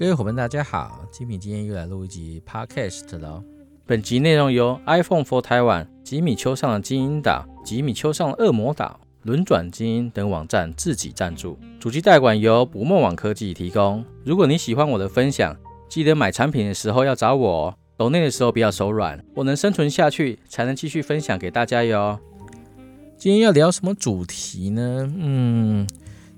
各位伙伴，大家好，吉米今天又来录一集 Podcast 了。本集内容由 iPhone for Taiwan、吉米丘上的精英岛、吉米丘上的恶魔岛、轮转精英等网站自己赞助，主机代管由捕梦网科技提供。如果你喜欢我的分享，记得买产品的时候要找我哦，抖内的时候不要手软，我能生存下去才能继续分享给大家哟。今天要聊什么主题呢？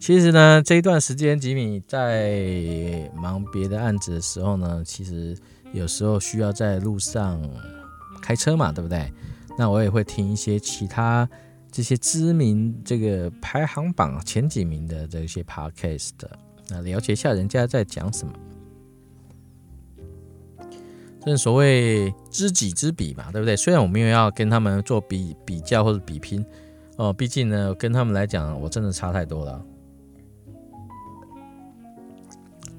其实呢，这一段时间吉米在忙别的案子的时候呢，其实有时候需要在路上开车嘛，对不对？那我也会听一些其他这些知名这个排行榜前几名的这些 podcast， 那了解一下人家在讲什么。正所谓知己知彼嘛，对不对？虽然我没有要跟他们做 比较或者比拼哦，毕竟呢跟他们来讲我真的差太多了。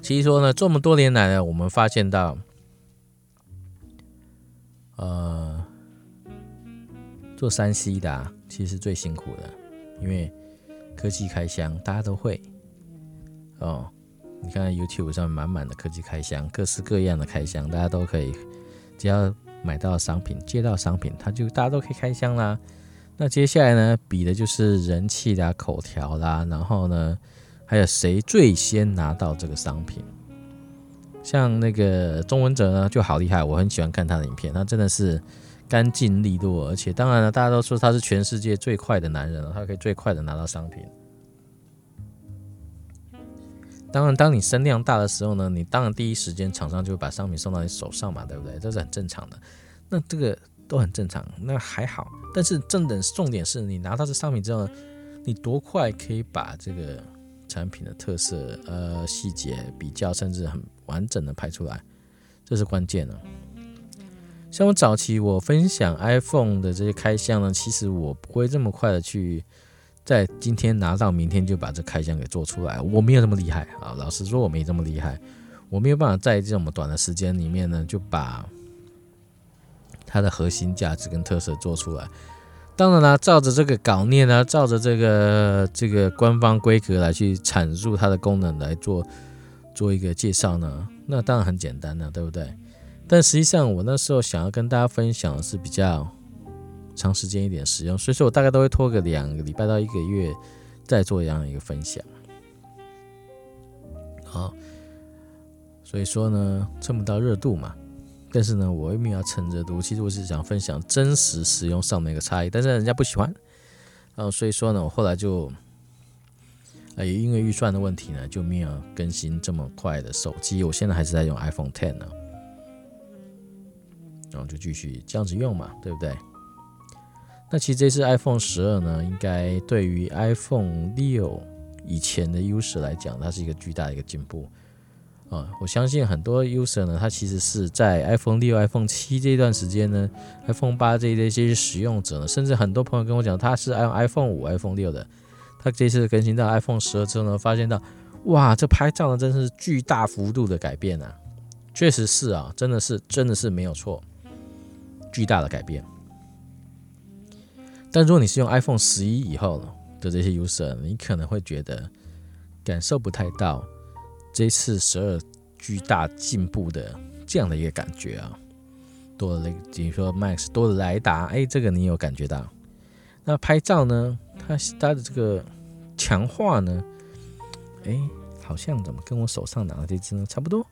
其实说呢，这么多年来呢，我们发现到，做 3C 的，其实最辛苦的，因为科技开箱大家都会哦。你看 YouTube 上满满的科技开箱，各式各样的开箱，大家都可以，只要买到商品、接到商品，它就大家都可以开箱啦。那接下来呢，比的就是人气啦、口条啦，然后呢，还有谁最先拿到这个商品。像那个钟文哲呢就好厉害，我很喜欢看他的影片，他真的是干净利落，而且当然了，大家都说他是全世界最快的男人，他可以最快的拿到商品。当然当你声量大的时候呢，你当然第一时间厂商就会把商品送到你手上嘛，对不对？这是很正常的，那这个都很正常，那还好。但是重点是你拿到这商品之后呢，你多快可以把这个产品的特色、细节比较，甚至很完整的拍出来，这是关键的。像我早期我分享 iPhone 的这些开箱呢，其实我不会这么快的去在今天拿到明天就把这开箱给做出来，我没有这么厉害啊，老实说我没这么厉害，我没有办法在这么短的时间里面呢就把它的核心价值跟特色做出来。当然啦，照着这个稿念啊，照着这个官方规格来去阐述它的功能来做一个介绍呢，那当然很简单了，对不对？但实际上我那时候想要跟大家分享的是比较长时间一点使用，所以说我大概都会拖个2个礼拜到1个月再做这样一个分享。好，所以说呢蹭不到热度嘛。但是呢，我也没有要趁热度，其实我是想分享真实使用上的一个差异，但是人家不喜欢，所以说呢，我后来就，也因为预算的问题呢，就没有更新这么快的手机。我现在还是在用 iPhone X 呢，然后就继续这样子用嘛，对不对？那其实这次 iPhone 12呢，应该对于 iPhone 6以前的 user 来讲，它是一个巨大的一个进步。我相信很多 user 呢，他其实是在 iPhone 6、iPhone 7这段时间呢， iPhone 8这些使用者呢，甚至很多朋友跟我讲，他是用 iPhone 5、iPhone 6的，他这次更新到 iPhone 12之后呢，发现到哇，这拍照呢真是巨大幅度的改变啊，确实是啊，真的是没有错，巨大的改变。但如果你是用 iPhone 11以后的这些 user， 你可能会觉得感受不太到这次12巨大进步的这样的一个感觉啊，多了，比如说 Max 多了雷达，这个你有感觉到。那拍照呢，它的这个强化呢，好像怎么跟我手上拿的这支呢差不多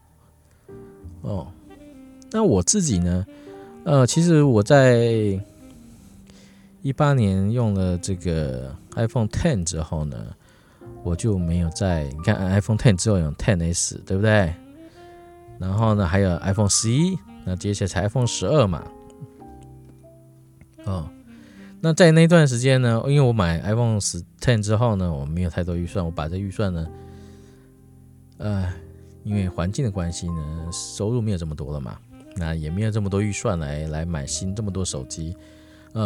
哦。那我自己呢，其实我在18年用了这个 iPhone X 之后呢，我就没有再，你看 iPhone X 之后有 XS， 对不对？然后呢，还有 iPhone 11，那接下来才 iPhone 12嘛。那在那段时间呢，因为我买 iPhone X 之后呢，我没有太多预算，我把这预算呢，因为环境的关系呢，收入没有这么多了嘛，那也没有这么多预算来买新这么多手机。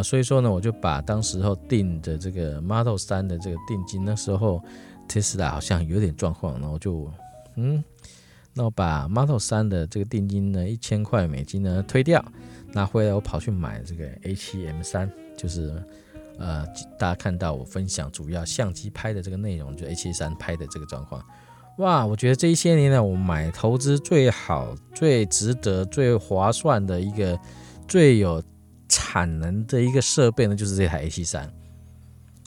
所以说呢，我就把当时候定的这个 Model 3的这个定金，那时候 Tesla 好像有点状况，然后就那我把 Model 3的这个定金呢$1000呢推掉，拿回来我跑去买这个 A7M3， 就是大家看到我分享主要相机拍的这个内容，就 A73 拍的这个状况，哇，我觉得这一些年来我买投资最好、最值得、最划算的一个最有产能的一个设备呢，就是这台 A73。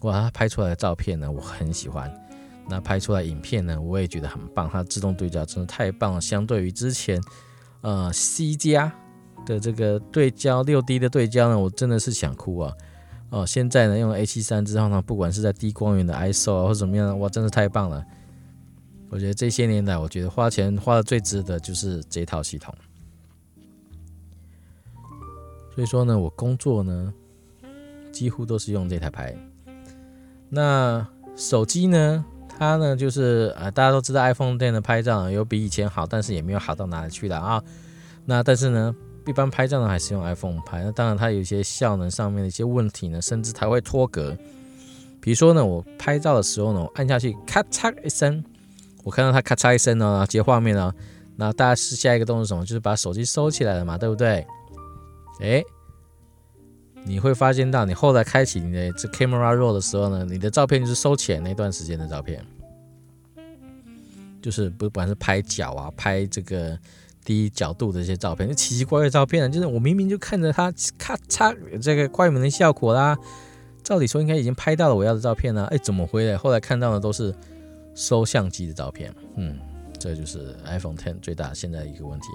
哇，它拍出来的照片呢，我很喜欢。那拍出来影片呢，我也觉得很棒，它自动对焦真的太棒了。相对于之前C 加的这个对焦 6D 的对焦呢，我真的是想哭啊。现在呢用了 A73 之后呢，不管是在低光源的 ISO 啊或怎么样的，哇，真的太棒了。我觉得这些年来，我觉得花钱花的最值得就是这套系统。所以说呢，我工作呢几乎都是用这台牌。那手机呢，它呢就是大家都知道 iPhone X 的拍照有比以前好，但是也没有好到哪里去了啊。那但是呢，一般拍照呢还是用 iPhone 拍。那当然它有一些效能上面的一些问题呢，甚至它会脱格。比如说呢，我拍照的时候呢，我按下去咔嚓一声。我看到它咔嚓一声哦，截画面哦，那大家是下一个动作是什么？就是把手机收起来了嘛，对不对？哎，你会发现到你后来开启你的这 camera roll 的时候呢，你的照片就是收起来那段时间的照片，就是不管是拍脚啊，拍这个低角度的一些照片，就奇奇怪怪的照片啊，就是我明明就看着它咔嚓这个快门的效果啦，照理说应该已经拍到了我要的照片啦，哎，怎么回来？后来看到的都是收相机的照片，这就是 iPhone X 最大现在一个问题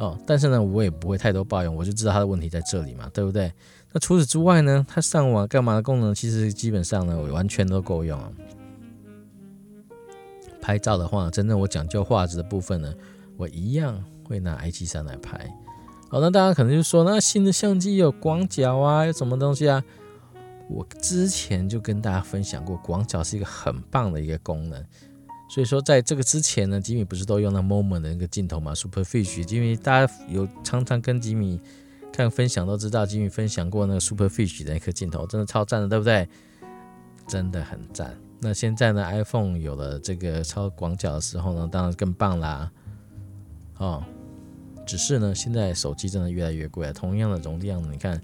哦。但是呢，我也不会太多抱怨，我就知道它的问题在这里嘛，对不对？那除此之外呢，它上网干嘛的功能其实基本上呢，我完全都够用啊。拍照的话，真正我讲究画质的部分呢，我一样会拿 A73 来拍。好，那大家可能就说，那新的相机有广角啊，有什么东西啊？我之前就跟大家分享过，广角是一个很棒的一个功能。所以说在这个之前呢，吉米不是都用了 Moment 的那个镜头嘛， Superfish。 吉米大家有常常跟吉米看分享都知道，吉米分享过那个 Superfish 的那颗镜头，真的超赞的，对不对？真的很赞。那现在呢 iPhone 有了这个超广角的时候呢，当然更棒啦只是呢现在手机真的越来越贵了，同样的容量你看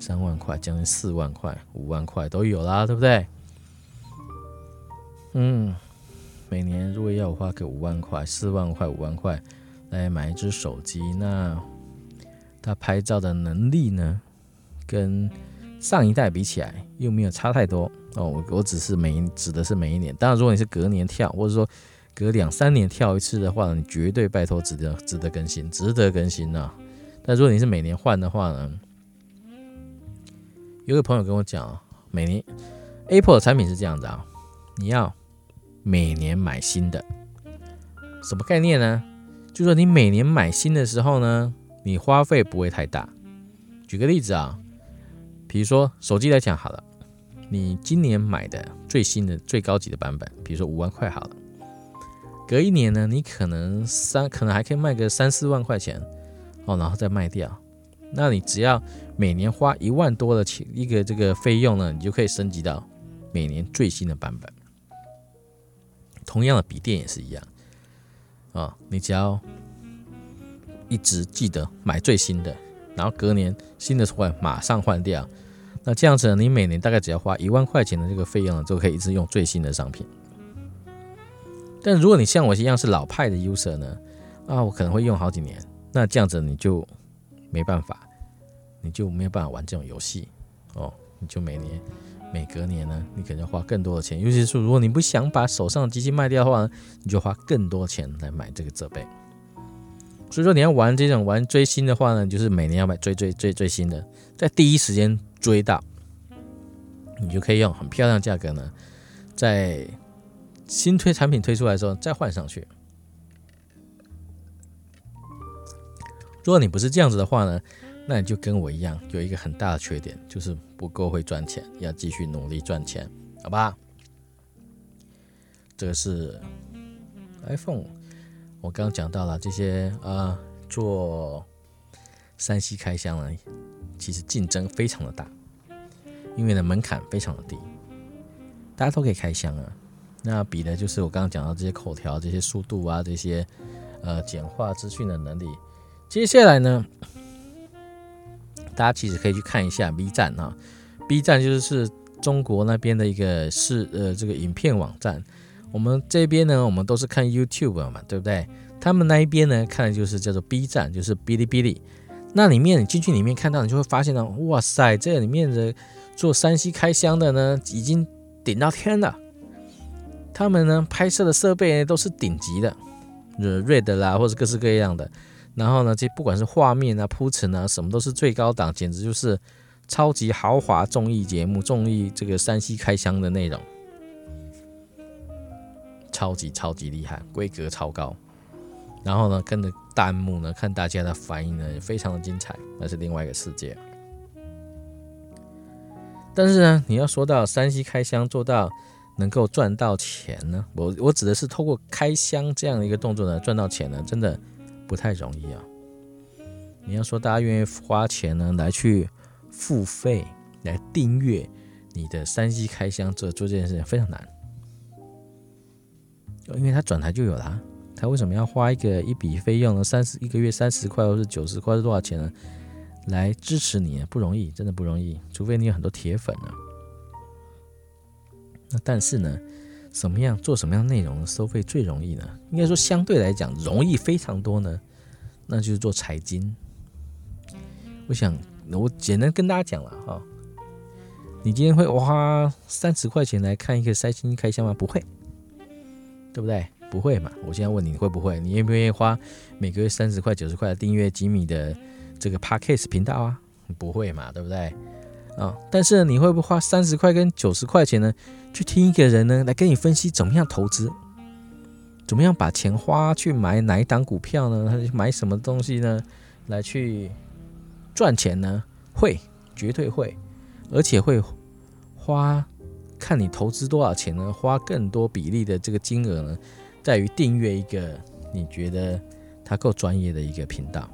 3万块，将近4万块、5万块都有啦，对不对？每年如果要我花个5万块、4万块、5万块来买一只手机，那它拍照的能力呢，跟上一代比起来又没有差太多哦。我只是指的是每一年，当然如果你是隔年跳，或者说隔2-3年跳一次的话，你绝对拜托值得更新，值得更新啊。但如果你是每年换的话呢？有个朋友跟我讲，每年 Apple 的产品是这样子啊，你要每年买新的，什么概念呢？就是说你每年买新的时候呢，你花费不会太大。举个例子啊，比如说手机来讲好了，你今年买的最新的、最高级的版本，比如说5万块好了，隔一年呢，你可能还可以卖个3-4万块钱哦，然后再卖掉。那你只要每年花1万多的钱一个这个费用呢，你就可以升级到每年最新的版本。同样的笔电也是一样你只要一直记得买最新的，然后隔年新的出来马上换掉。那这样子呢，你每年大概只要花1万块钱的这个费用呢，就可以一直用最新的商品。但如果你像我一样是老派的 user 呢，我可能会用好几年，那这样子你就没办法，你就没有办法玩这种游戏你就每隔年呢，你可能要花更多的钱，尤其是如果你不想把手上的机器卖掉的话呢，你就花更多钱来买这个设备。所以说你要玩这种玩追星的话呢，就是每年要买最新的，在第一时间追到，你就可以用很漂亮的价格呢，在新产品推出来的时候再换上去。如果你不是这样子的话呢，那你就跟我一样有一个很大的缺点，就是不够会赚钱，要继续努力赚钱，好吧？这个是 iPhone， 我刚刚讲到了这些做 3C 开箱呢，其实竞争非常的大，因为呢门槛非常的低，大家都可以开箱啊。那比的就是我刚刚讲到这些口条、这些速度啊、这些简化资讯的能力。接下来呢，大家其实可以去看一下 B 站啊 ，B 站就是中国那边的一个这个影片网站我们这边呢，我们都是看 YouTube 嘛，对不对？他们那一边呢，看的就是叫做 B 站，就是 Bilibili。那里面你进去里面看到，你就会发现呢，哇塞，这里面的做 3C 开箱的呢，已经顶到天了。他们呢拍摄的设备都是顶级的，RED 啦，或者各式各样的。然后呢，这不管是画面啊、铺陈啊，什么都是最高档，简直就是超级豪华综艺节目，综艺这个 3C 开箱的内容，超级超级厉害，规格超高。然后呢，跟着弹幕呢，看大家的反应呢，也非常的精彩，那是另外一个世界。但是呢，你要说到 3C 开箱做到能够赚到钱呢，我指的是透过开箱这样的一个动作呢，赚到钱呢，真的不太容易啊。你要说大家愿意花钱呢，来去付费来订阅你的 3C 开箱做这件事情非常难，因为它转台就有了。他为什么要花一笔费用呢？一个月30块或是90块是多少钱呢？来支持你呢？不容易，真的不容易，除非你有很多铁粉啊。那但是呢，什么样做什么样内容收费最容易呢？应该说相对来讲容易非常多呢，那就是做财经。我想我简单跟大家讲了哈，你今天会花30块钱来看一个财经开箱吗？不会，对不对？不会嘛？我现在问你，你会不会？你愿不愿意花每个月30块、90块来订阅吉米的这个 podcast 频道啊？不会嘛，对不对？哦，但是你会不会花30块跟90块钱呢，去听一个人呢来跟你分析怎么样投资，怎么样把钱花去买哪一档股票呢？买什么东西呢？来去赚钱呢？会，绝对会，而且会花看你投资多少钱呢？花更多比例的这个金额呢？在于订阅一个你觉得它够专业的一个频道，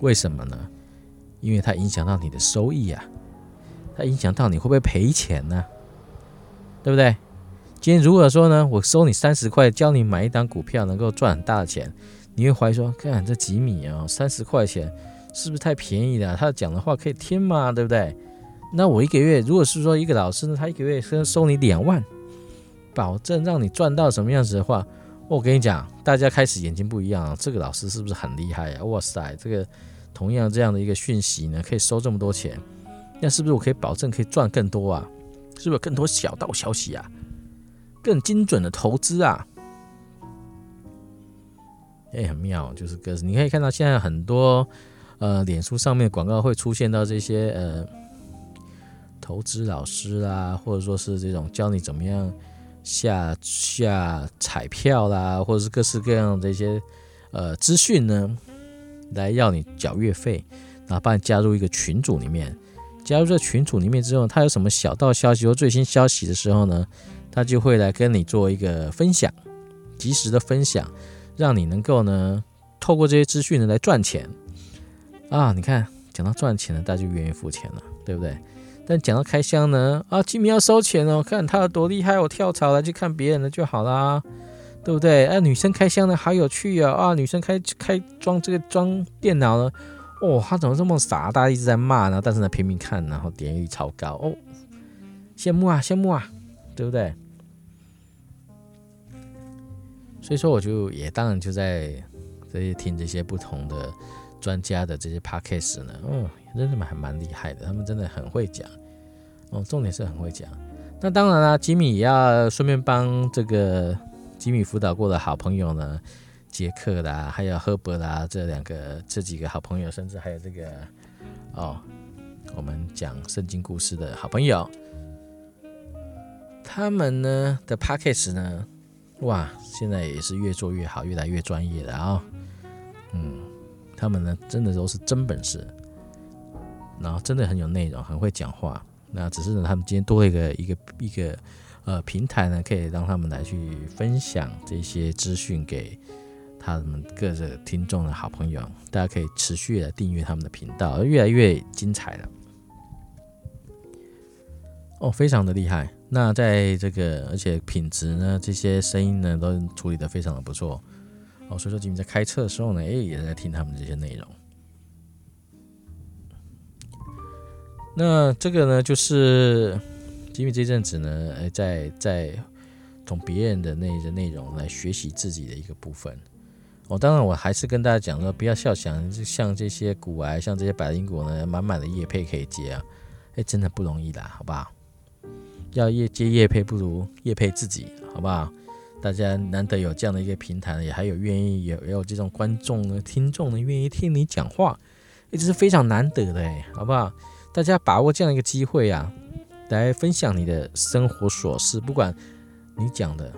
为什么呢？因为它影响到你的收益啊，它影响到你会不会赔钱呢、啊？对不对？今天如果说呢，我收你30块，教你买一档股票能够赚很大的钱，你会怀疑说，看这吉米啊、哦，30块钱是不是太便宜了、啊？他讲的话可以听嘛，对不对？那我一个月，如果是说一个老师呢，他一个月收你2万，保证让你赚到什么样子的话。我跟你讲，大家开始眼睛不一样、啊、这个老师是不是很厉害啊？哇塞，这个同样这样的一个讯息呢，可以收这么多钱，那是不是我可以保证可以赚更多啊？是不是有更多小道消息啊？更精准的投资啊？很妙，就是你可以看到现在很多脸书上面的广告会出现到这些投资老师啊，或者说是这种教你怎么样。下彩票啦，或者是各式各样的一些资讯呢，来要你缴月费，然后把你加入一个群组里面。加入这群组里面之后，他有什么小道消息或最新消息的时候呢，他就会来跟你做一个分享，及时的分享，让你能够呢透过这些资讯呢来赚钱啊！你看，讲到赚钱呢，大家就愿意付钱了，对不对？但讲到开箱呢，啊，吉米要收钱哦！看他有多厉害，我跳槽来去看别人的就好啦，对不对？啊，女生开箱呢好有趣啊！啊，女生装电脑呢，哦，他怎么这么傻？大家一直在骂呢，但是呢拼命看，然后点击率超高哦，羡慕啊，羡慕啊，对不对？所以说，我就也当然就在这些听这些不同的专家的这些 podcast 呢，真的还蛮厉害的，他们真的很会讲哦，重点是很会讲。那当然啦，吉米也要顺便帮这个吉米辅导过的好朋友呢，杰克啦，还有赫伯啦，这几个好朋友，甚至还有这个我们讲圣经故事的好朋友，他们呢的 podcast 呢，哇，现在也是越做越好，越来越专业了啊、他们呢真的都是真本事。然后真的很有内容，很会讲话。那只是呢，他们今天多了一个平台呢，可以让他们来去分享这些资讯给他们各个听众的好朋友。大家可以持续的订阅他们的频道，越来越精彩了。哦，非常的厉害。那在这个而且品质呢，这些声音呢都处理得非常的不错。哦，所以说今天在开车的时候呢，也在听他们这些内容。那这个呢，就是吉米这阵子呢，在从别人的那些内容来学习自己的一个部分。当然我还是跟大家讲说，不要笑想像这些股癌，像这些百灵果呢，满满的业配可以接啊，真的不容易啦，好不好？要接业配不如业配自己，好不好？大家难得有这样的一个平台，也还有愿意，也有这种观众听众愿意听你讲话，这是非常难得的，好不好？大家把握这样一个机会啊，来分享你的生活琐事，不管你讲的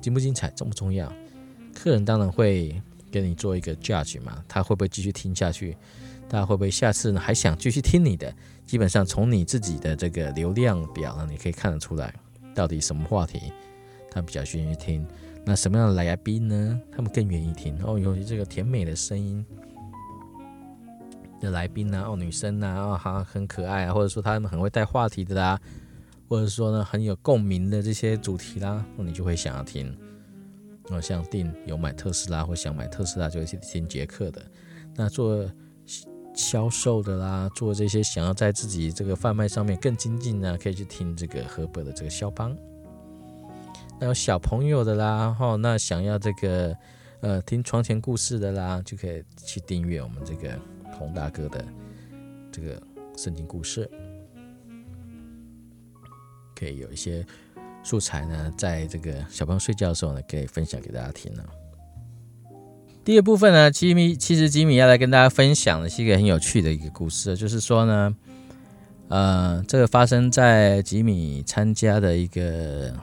精不精彩，重不重要，客人当然会给你做一个 judge 嘛，他会不会继续听下去，他会不会下次还想继续听你的，基本上从你自己的这个流量表呢，你可以看得出来到底什么话题他比较愿意听，那什么样的来宾呢他们更愿意听，尤其这个甜美的声音的来宾啊，女生啊，很可爱啊，或者说他们很会带话题的啦，或者说呢很有共鸣的这些主题啦，你就会想要听。像定有买特斯拉或想买特斯拉就会去听杰克的，那做销售的啦，做这些想要在自己这个贩卖上面更精进呢，可以去听这个河伯的这个肖邦。那有小朋友的啦，那想要这个听床前故事的啦，就可以去订阅我们这个洪大哥的这个圣经故事，可以有一些素材呢，在这个小朋友睡觉的时候呢，可以分享给大家听了。第二部分呢，其实吉米要来跟大家分享的是一个很有趣的一个故事，就是说呢，这个发生在吉米参加的一个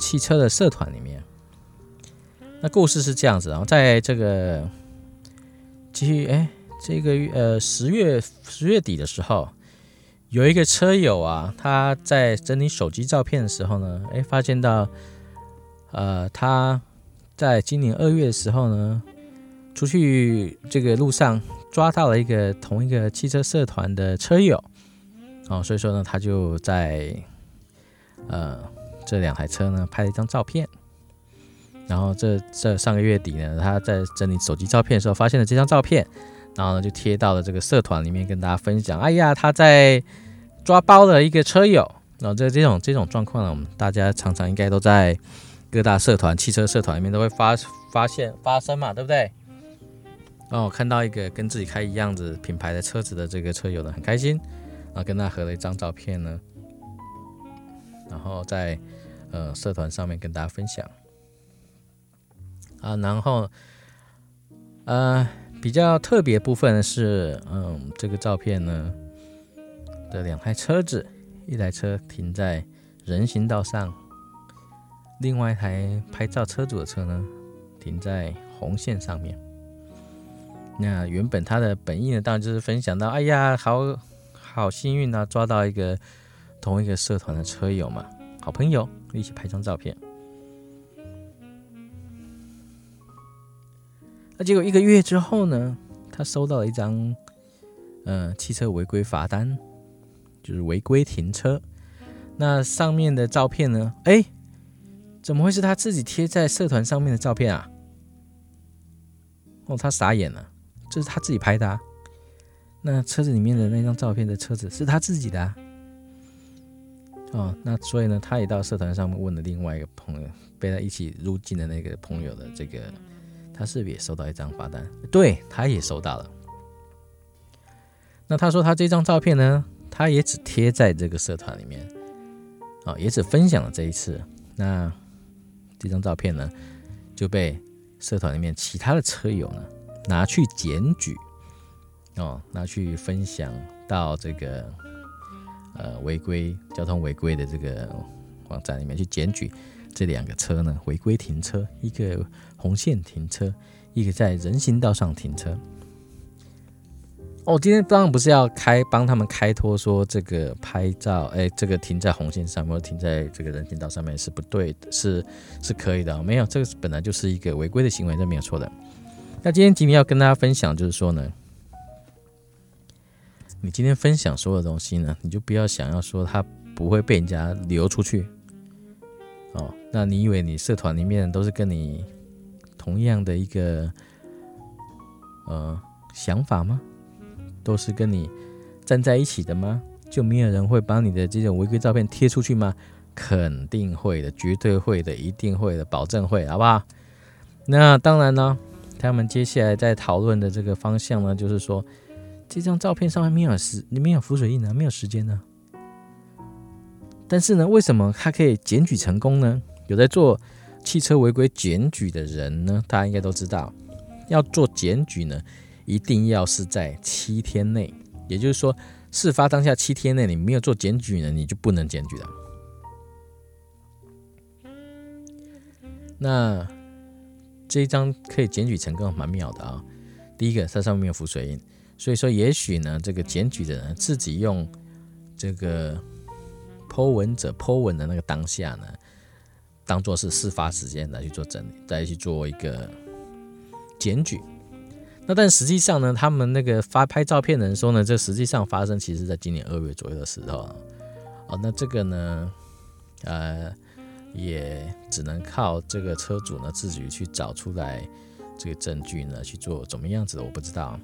汽车的社团里面。那故事是这样子，然后在这个继续这个10月底的时候。有一个车友啊，他在整理手机照片的时候呢，发现到，他在今年2月的时候呢，出去这个路上抓到了一个同一个汽车社团的车友，所以说呢，他就在这两台车呢拍了一张照片，然后这上个月底呢，他在整理手机照片的时候发现了这张照片。然后呢，就贴到了这个社团里面跟大家分享。哎呀，他在抓包的一个车友。然后这种状况呢，我们大家常常应该都在各大社团、汽车社团里面都会发生嘛，对不对？我看到一个跟自己开一样子品牌的车子的这个车友呢，很开心，然后跟他合了一张照片呢，然后在社团上面跟大家分享。啊，然后比较特别部分是，这个照片呢的两台车子，一台车停在人行道上，另外一台拍照车主的车呢停在红线上面。那原本他的本意呢，当然就是分享到，哎呀，好幸运啊，抓到一个同一个社团的车友嘛，好朋友一起拍张照片。那结果1个月之后呢，他收到了一张汽车违规罚单，就是违规停车。那上面的照片呢，怎么会是他自己贴在社团上面的照片啊？他傻眼了，这是他自己拍的啊。那车子里面的那张照片的车子是他自己的啊。那所以呢，他也到社团上面问了另外一个朋友，被他一起入境的那个朋友的这个。他是不是也收到一张罚单？对，他也收到了。那他说他这张照片呢，他也只贴在这个社团里面，也只分享了这一次。那这张照片呢，就被社团里面其他的车友呢拿去检举，拿去分享到这个交通违规的这个网站里面去检举。这两个车呢违规停车，一个红线停车，一个在人行道上停车。今天当然不是要帮他们开脱说这个拍照，这个停在红线上或者停在这个人行道上面是不对的，是可以的，没有，这个本来就是一个违规的行为，这没有错的。那今天吉米要跟大家分享就是说呢，你今天分享所有的东西呢，你就不要想要说它不会被人家流出去。那你以为你社团里面都是跟你同样的一个想法吗？都是跟你站在一起的吗？就没有人会把你的这种违规照片贴出去吗？肯定会的，绝对会的，一定会的，保证会，好不好？那当然呢，他们接下来在讨论的这个方向呢，就是说这张照片上面没有浮水印啊，没有时间啊。但是呢，为什么它可以检举成功呢？有在做汽车违规检举的人呢，大家应该都知道，要做检举呢，一定要是在7天内，也就是说，事发当下7天内你没有做检举呢，你就不能检举了。那这一张可以检举成功，蛮妙的啊、哦。第一个，它上面没有浮水印，所以说也许呢，这个检举的人自己用这个po文者po文的那个当下呢，当作是事发时间来去做整理，再去做一个检举。那但实际上呢，他们那个拍照片的人说呢，这实际上发生其实在今年2月左右的时候、哦、那这个呢也只能靠这个车主呢自己去找出来这个证据呢去做怎么样子的，我不知道。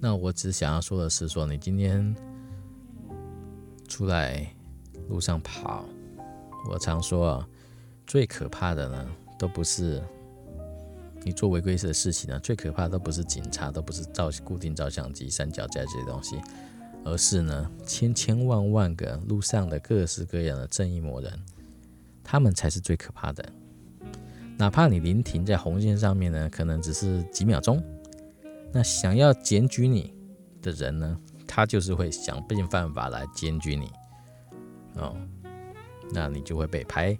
那我只想要说的是说，你今天出来路上跑，我常说最可怕的呢都不是你做违规的事情呢，最可怕的都不是警察，都不是固定照相机、三脚架这些东西，而是呢千千万万个路上的各式各样的正义魔人，他们才是最可怕的。哪怕你临停在红线上面呢，可能只是几秒钟，那想要检举你的人呢，他就是会想尽办法来检举你、哦、那你就会被拍。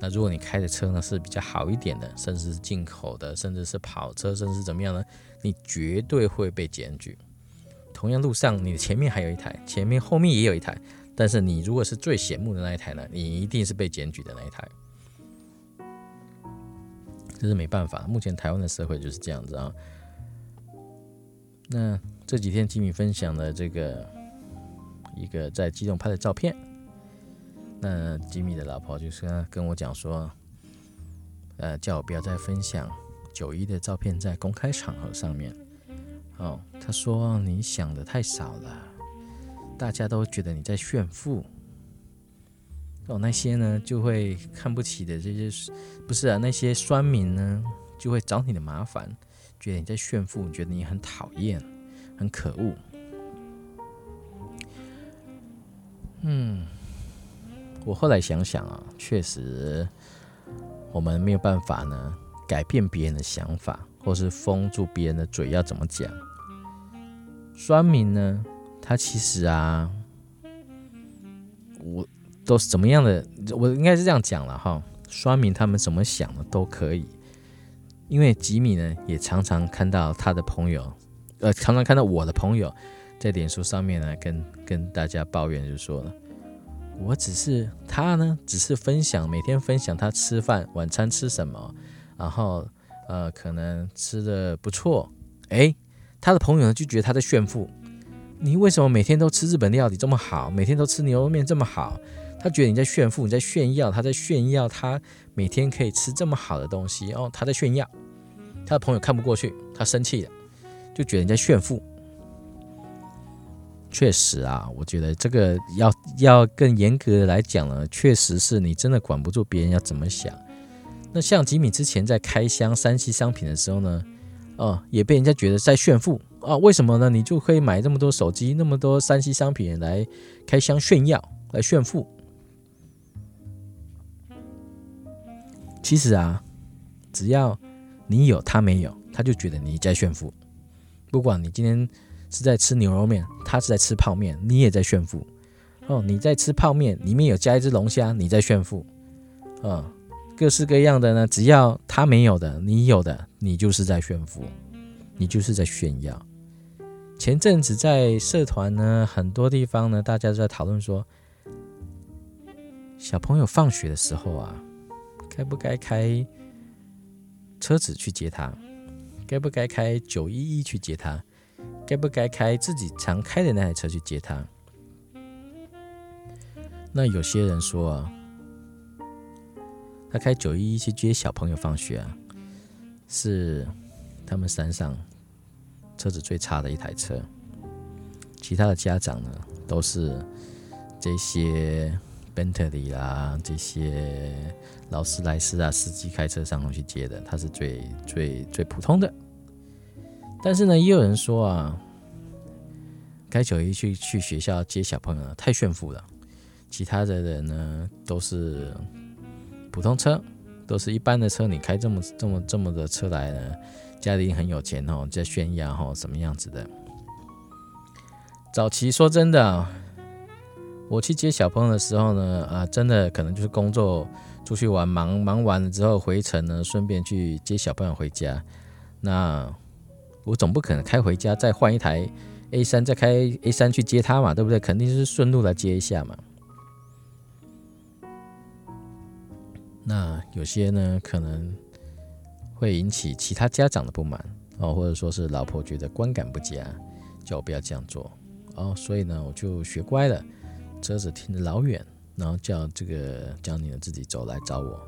那如果你开的车呢是比较好一点的，甚至是进口的，甚至是跑车，甚至怎么样呢，你绝对会被检举。同样路上你前面还有一台，后面也有一台，但是你如果是最显目的那一台呢，你一定是被检举的那一台，这是没办法，目前台湾的社会就是这样子啊。那这几天吉米分享了这个一个在基隆拍的照片，那吉米的老婆就是跟我讲说，叫我不要再分享91的照片在公开场合上面。哦，他说你想的太少了，大家都觉得你在炫富。哦，那些呢就会看不起的这些，不是啊，那些酸民呢就会找你的麻烦，觉得你在炫富，你觉得你很讨厌。很可恶。我后来想想啊，确实我们没有办法呢改变别人的想法，或是封住别人的嘴要怎么讲。酸民呢，他其实啊，我都是怎么样的，我应该是这样讲了哈。酸民他们怎么想的都可以，因为吉米呢也常常看到他的朋友。常常看到我的朋友在脸书上面呢，跟大家抱怨，就说了，他只是分享，每天分享他吃饭晚餐吃什么，然后可能吃的不错，他的朋友呢就觉得他在炫富，你为什么每天都吃日本料理这么好，每天都吃牛肉面这么好，他觉得你在炫富，你在炫耀，他在炫耀他每天可以吃这么好的东西哦，他在炫耀，他的朋友看不过去，他生气了。就觉得人家炫富。确实啊，我觉得这个要更严格的来讲呢，确实是你真的管不住别人要怎么想。那像吉米之前在开箱3C商品的时候呢，也被人家觉得在炫富啊。为什么呢？你就可以买这么多手机，那么多3C商品来开箱炫耀，来炫富。其实啊，只要你有他没有，他就觉得你在炫富。不管你今天是在吃牛肉面，他是在吃泡面，你也在炫富。你在吃泡面，里面有加一只龙虾，你在炫富。各式各样的呢，只要他没有的，你有的，你就是在炫富，你就是在炫耀。前阵子在社团呢，很多地方呢，大家都在讨论说，小朋友放学的时候啊，该不该开车子去接他？该不该开911去接他？该不该开自己常开的那台车去接他？那有些人说啊，他开911去接小朋友放学啊，是他们山上车子最差的一台车。其他的家长呢，都是这些 Bentley 啦，这些劳斯莱斯啊，司机开车上路去接的，它是最普通的。但是呢，也有人说啊，该九一去学校接小朋友太炫富了，其他的人呢都是普通车，都是一般的车，你开这么的车来呢，家里很有钱哦，在炫耀哦，什么样子的？早期说真的，我去接小朋友的时候呢，真的可能就是工作出去玩，忙完了之后回程呢，顺便去接小朋友回家。那我总不可能开回家再换一台 A3， 再开 A3 去接他嘛，对不对？肯定是顺路来接一下嘛。那有些呢，可能会引起其他家长的不满哦，或者说是老婆觉得观感不佳，叫我不要这样做哦。所以呢，我就学乖了，车子停得老远，然后叫你自己走来找我。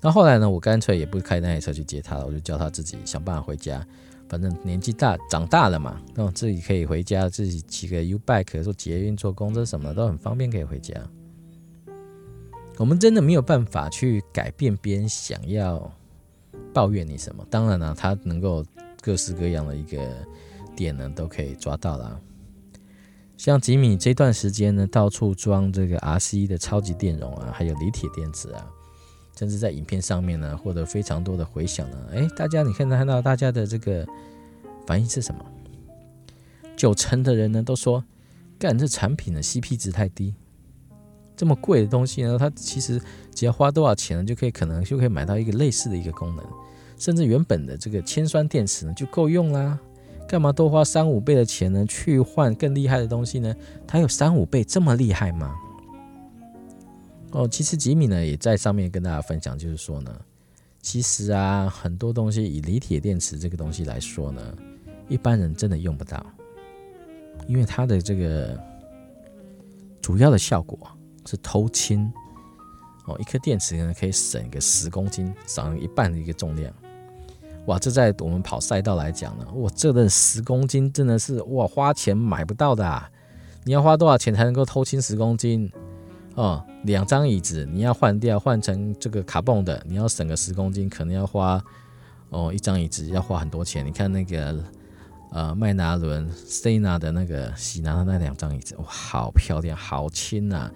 那后来呢，我干脆也不开那台车去接他了，我就叫他自己想办法回家。反正年纪大，长大了嘛，那我自己可以回家，自己骑个 U bike， 坐捷运、坐公车什么的都很方便，可以回家。我们真的没有办法去改变别人想要抱怨你什么，当然啦，他能够各式各样的一个点呢，都可以抓到啦。像吉米这段时间呢，到处装这个 RCE 的超级电容啊，还有锂铁电池啊，甚至在影片上面呢，获得非常多的回响呢。大家你看到大家的这个反应是什么？90%的人呢都说，干这产品的 CP 值太低。这么贵的东西呢，它其实只要花多少钱呢，就可以买到一个类似的一个功能，甚至原本的这个铅酸电池呢就够用啦，干嘛多花3-5倍的钱呢去换更厉害的东西呢？它有3-5倍这么厉害吗？其实吉米呢也在上面跟大家分享，就是说呢，其实啊，很多东西以锂铁电池这个东西来说呢，一般人真的用不到，因为它的这个主要的效果是偷氢，一颗电池呢可以省个10公斤，省一半的一个重量。哇，这在我们跑赛道来讲呢，哇，这个10公斤真的是哇花钱买不到的啊！你要花多少钱才能够偷氢10公斤？2张椅子你要换成这个卡蹦的，你要省个10公斤，可能要花一张椅子要花很多钱。你看那个麦拿伦 Stena 的那个喜拿的那2张椅子，哇，好漂亮，好轻啊！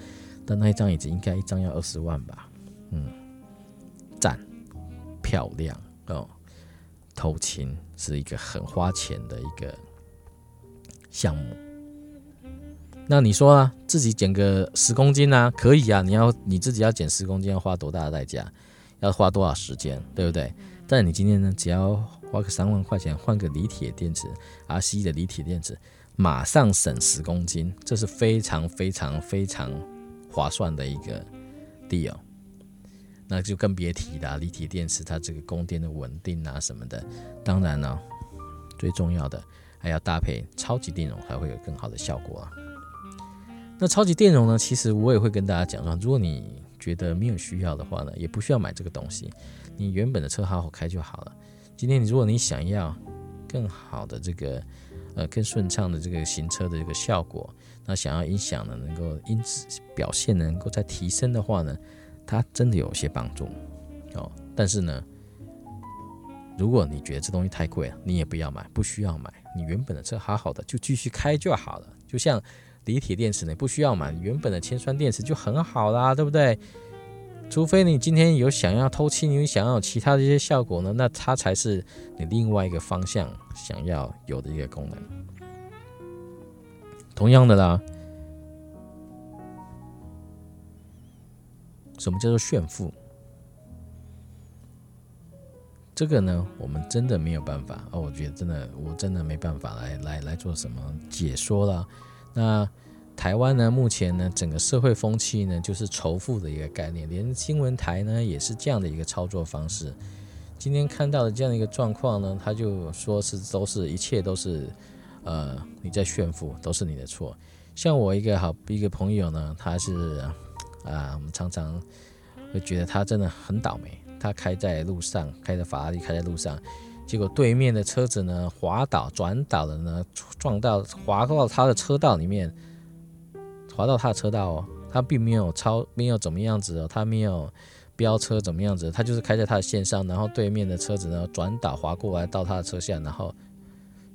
但那一张椅子应该一张要20万吧，赞，漂亮哦。偷氢是一个很花钱的一个项目。那你说啊，自己减个10公斤啊，可以啊，你自己要减10公斤，要花多大的代价？要花多少时间，对不对？但你今天呢，只要花个3万块钱换个锂铁电池 ，RCE 的锂铁电池，马上省10公斤，这是非常非常非常划算的一个 deal， 那就更别提了。锂铁电池它这个供电的稳定啊什么的，当然了，最重要的还要搭配超级电容才会有更好的效果啊。那超级电容呢，其实我也会跟大家讲说，如果你觉得没有需要的话呢，也不需要买这个东西，你原本的车好好开就好了。今天如果你想要更好的这个更顺畅的这个行车的这个效果，那想要音响呢能够音质表现能够再提升的话呢，它真的有些帮助，但是呢，如果你觉得这东西太贵了，你也不要买，不需要买，你原本的车好好的就继续开就好了。就像锂铁电池呢，不需要买，原本的铅酸电池就很好啦，对不对？除非你今天有想要偷氢，你想要有其他的一些效果呢，那它才是你另外一个方向想要有的一个功能。同样的啦，什么叫做炫富？这个呢，我们真的没有办法，我觉得我真的没办法来做什么解说啦。那台湾呢，目前呢，整个社会风气呢，就是仇富的一个概念，连新闻台呢也是这样的一个操作方式。今天看到的这样的一个状况呢，他就说是一切都是你在炫富，都是你的错。像我一个朋友呢，他是我们常常会觉得他真的很倒霉，他开在路上，开着法拉利开在路上，结果对面的车子呢滑倒转倒了呢，撞到滑到他的车道里面。滑到他的车道哦，他并没有超，没有怎么样子哦，他没有飙车怎么样子，他就是开在他的线上，然后对面的车子呢转打滑过来到他的车下，然后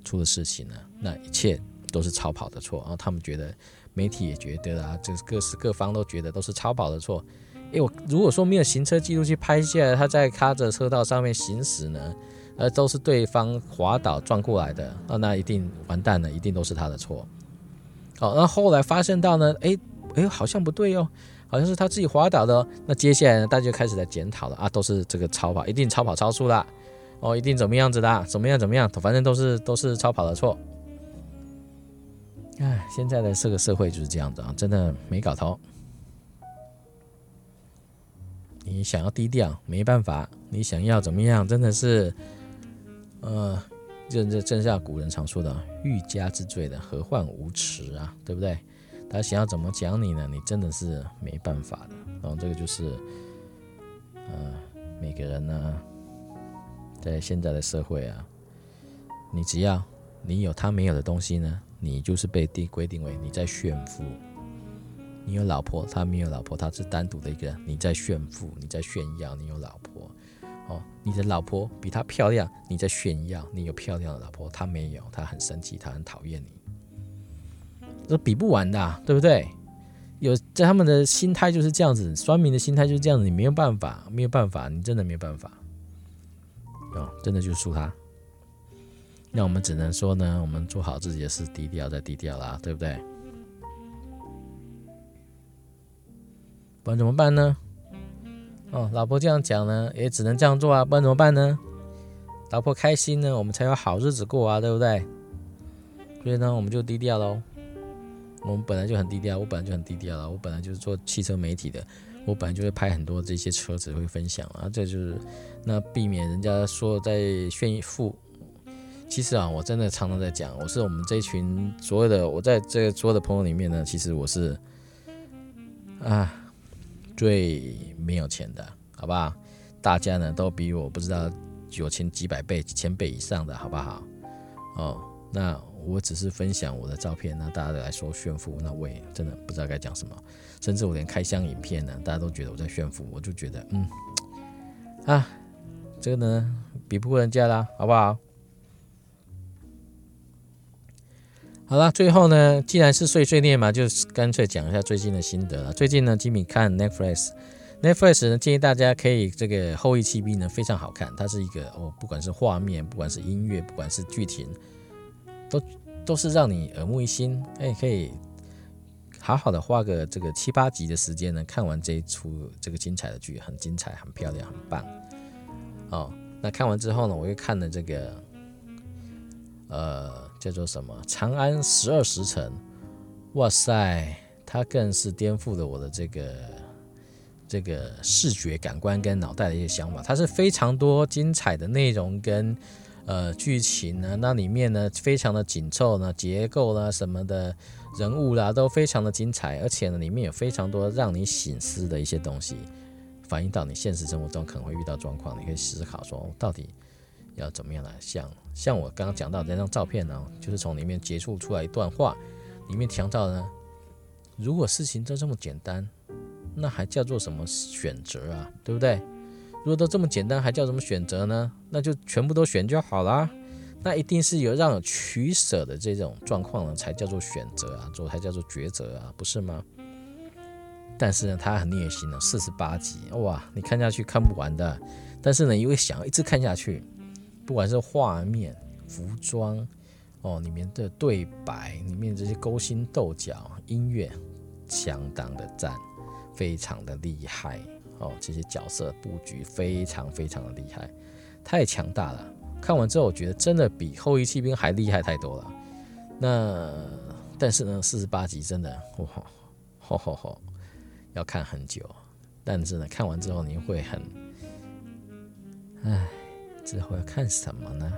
出了事情了。那一切都是超跑的错，然后他们觉得，媒体也觉得啊，就是各式各方都觉得都是超跑的错。我如果说没有行车记录器拍下来，他在卡着车道上面行驶呢，都是对方滑倒撞过来的，那一定完蛋了，一定都是他的错。好，那后来发现到呢，好像不对哦，好像是他自己滑倒的哦。那接下来呢，大家就开始来检讨了啊，都是这个超跑，一定超跑超速啦，一定怎么样子啦，怎么样，反正都是超跑的错。现在的这个社会就是这样子啊，真的没搞头。你想要低调没办法，你想要怎么样，真的是，正像古人常说的“欲加之罪的，何患无辞”啊，对不对？他想要怎么讲你呢？你真的是没办法的。然后这个就是，每个人呢，在现在的社会啊，你只要你有他没有的东西呢，你就是被规定为你在炫富。你有老婆，他没有老婆，他是单独的一个人，你在炫富，你在炫耀，你有老婆。你的老婆比她漂亮，你在炫耀，你有漂亮的老婆，她没有，她很生气，她很讨厌你，这比不完的啊，对不对？有在他们的心态就是这样子，酸民的心态就是这样子，你没有办法，你真的没有办法，真的就输他。那我们只能说呢，我们做好自己的事，低调再低调啦，对不对？不然怎么办呢？老婆这样讲呢，也只能这样做啊，不然怎么办呢？老婆开心呢，我们才有好日子过啊，对不对？所以呢，我们就低调咯。我们本来就很低调，我本来就很低调了，我本来就是做汽车媒体的，我本来就会拍很多这些车子会分享啊，这就是那避免人家说在炫富。其实啊，我真的常常在讲，我是我们这一群所有的，我在这所有的朋友里面呢，其实我是最没有钱的，好不好？大家呢都比我不知道有钱几百倍、几千倍以上的，好不好？那我只是分享我的照片，那大家来说炫富，那我也真的不知道该讲什么。甚至我连开箱影片呢，大家都觉得我在炫富，我就觉得这个呢比不过人家啦，好不好？好了，最后呢，既然是碎碎念嘛，就干脆讲一下最近的心得了。最近呢，吉米看 Netflix 呢，建议大家可以这个《后翼弃兵》呢非常好看，它是一个不管是画面，不管是音乐，不管是剧情，都是让你耳目一新。可以好好的花个这个7-8集的时间呢，看完这一出这个精彩的剧，很精彩，很漂亮，很棒。那看完之后呢，我又看了这个叫做什么《长安12时辰》，哇塞，它更是颠覆了我的这个视觉感官跟脑袋的一些想法。它是非常多精彩的内容跟剧情呢，那里面呢非常的紧凑呢，结构啦什么的，人物啦都非常的精彩，而且呢里面有非常多让你省思的一些东西，反映到你现实生活中可能会遇到状况，你可以思考说到底要怎么样来像我刚刚讲到的那张照片呢，就是从里面结束出来一段话，里面强调呢，如果事情都这么简单，那还叫做什么选择啊，对不对？如果都这么简单，还叫什么选择呢？那就全部都选就好啦。那一定是有让有取舍的这种状况呢，才叫做选择啊，才叫做抉择啊，不是吗？但是呢，他很虐心了，48集，哇，你看下去看不完的，但是呢，因为想要一直看下去。不管是画面、服装，里面的对白，里面这些勾心斗角，音乐相当的赞，非常的厉害，这些角色布局非常非常的厉害，太强大了。看完之后，我觉得真的比《后翼弃兵》还厉害太多了。但是呢，48集真的，要看很久。但是呢，看完之后你会很，之后要看什么呢？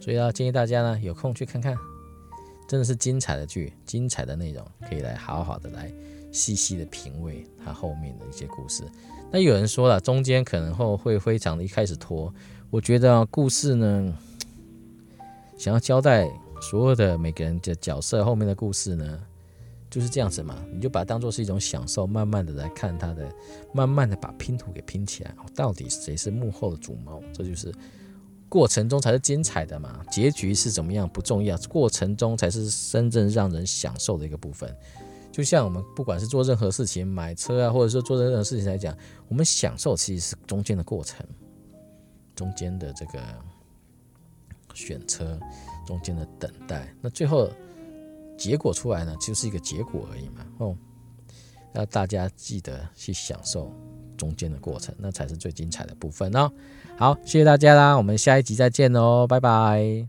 所以要建议大家呢有空去看看，真的是精彩的剧，精彩的内容，可以来好好的来细细的品味它后面的一些故事。那有人说了，中间可能会非常的一开始拖，我觉得故事呢，想要交代所有的每个人的角色后面的故事呢，就是这样子嘛，你就把它当作是一种享受，慢慢的来看它的，慢慢的把拼图给拼起来，到底谁是幕后的主谋，这就是过程中才是精彩的嘛，结局是怎么样不重要，过程中才是真正让人享受的一个部分。就像我们不管是做任何事情，买车啊，或者说做任何事情来讲，我们享受其实是中间的过程，中间的这个选车，中间的等待，那最后结果出来呢，就是一个结果而已嘛。哦，那大家记得去享受中间的过程，那才是最精彩的部分哦。好，谢谢大家啦，我们下一集再见哦，拜拜。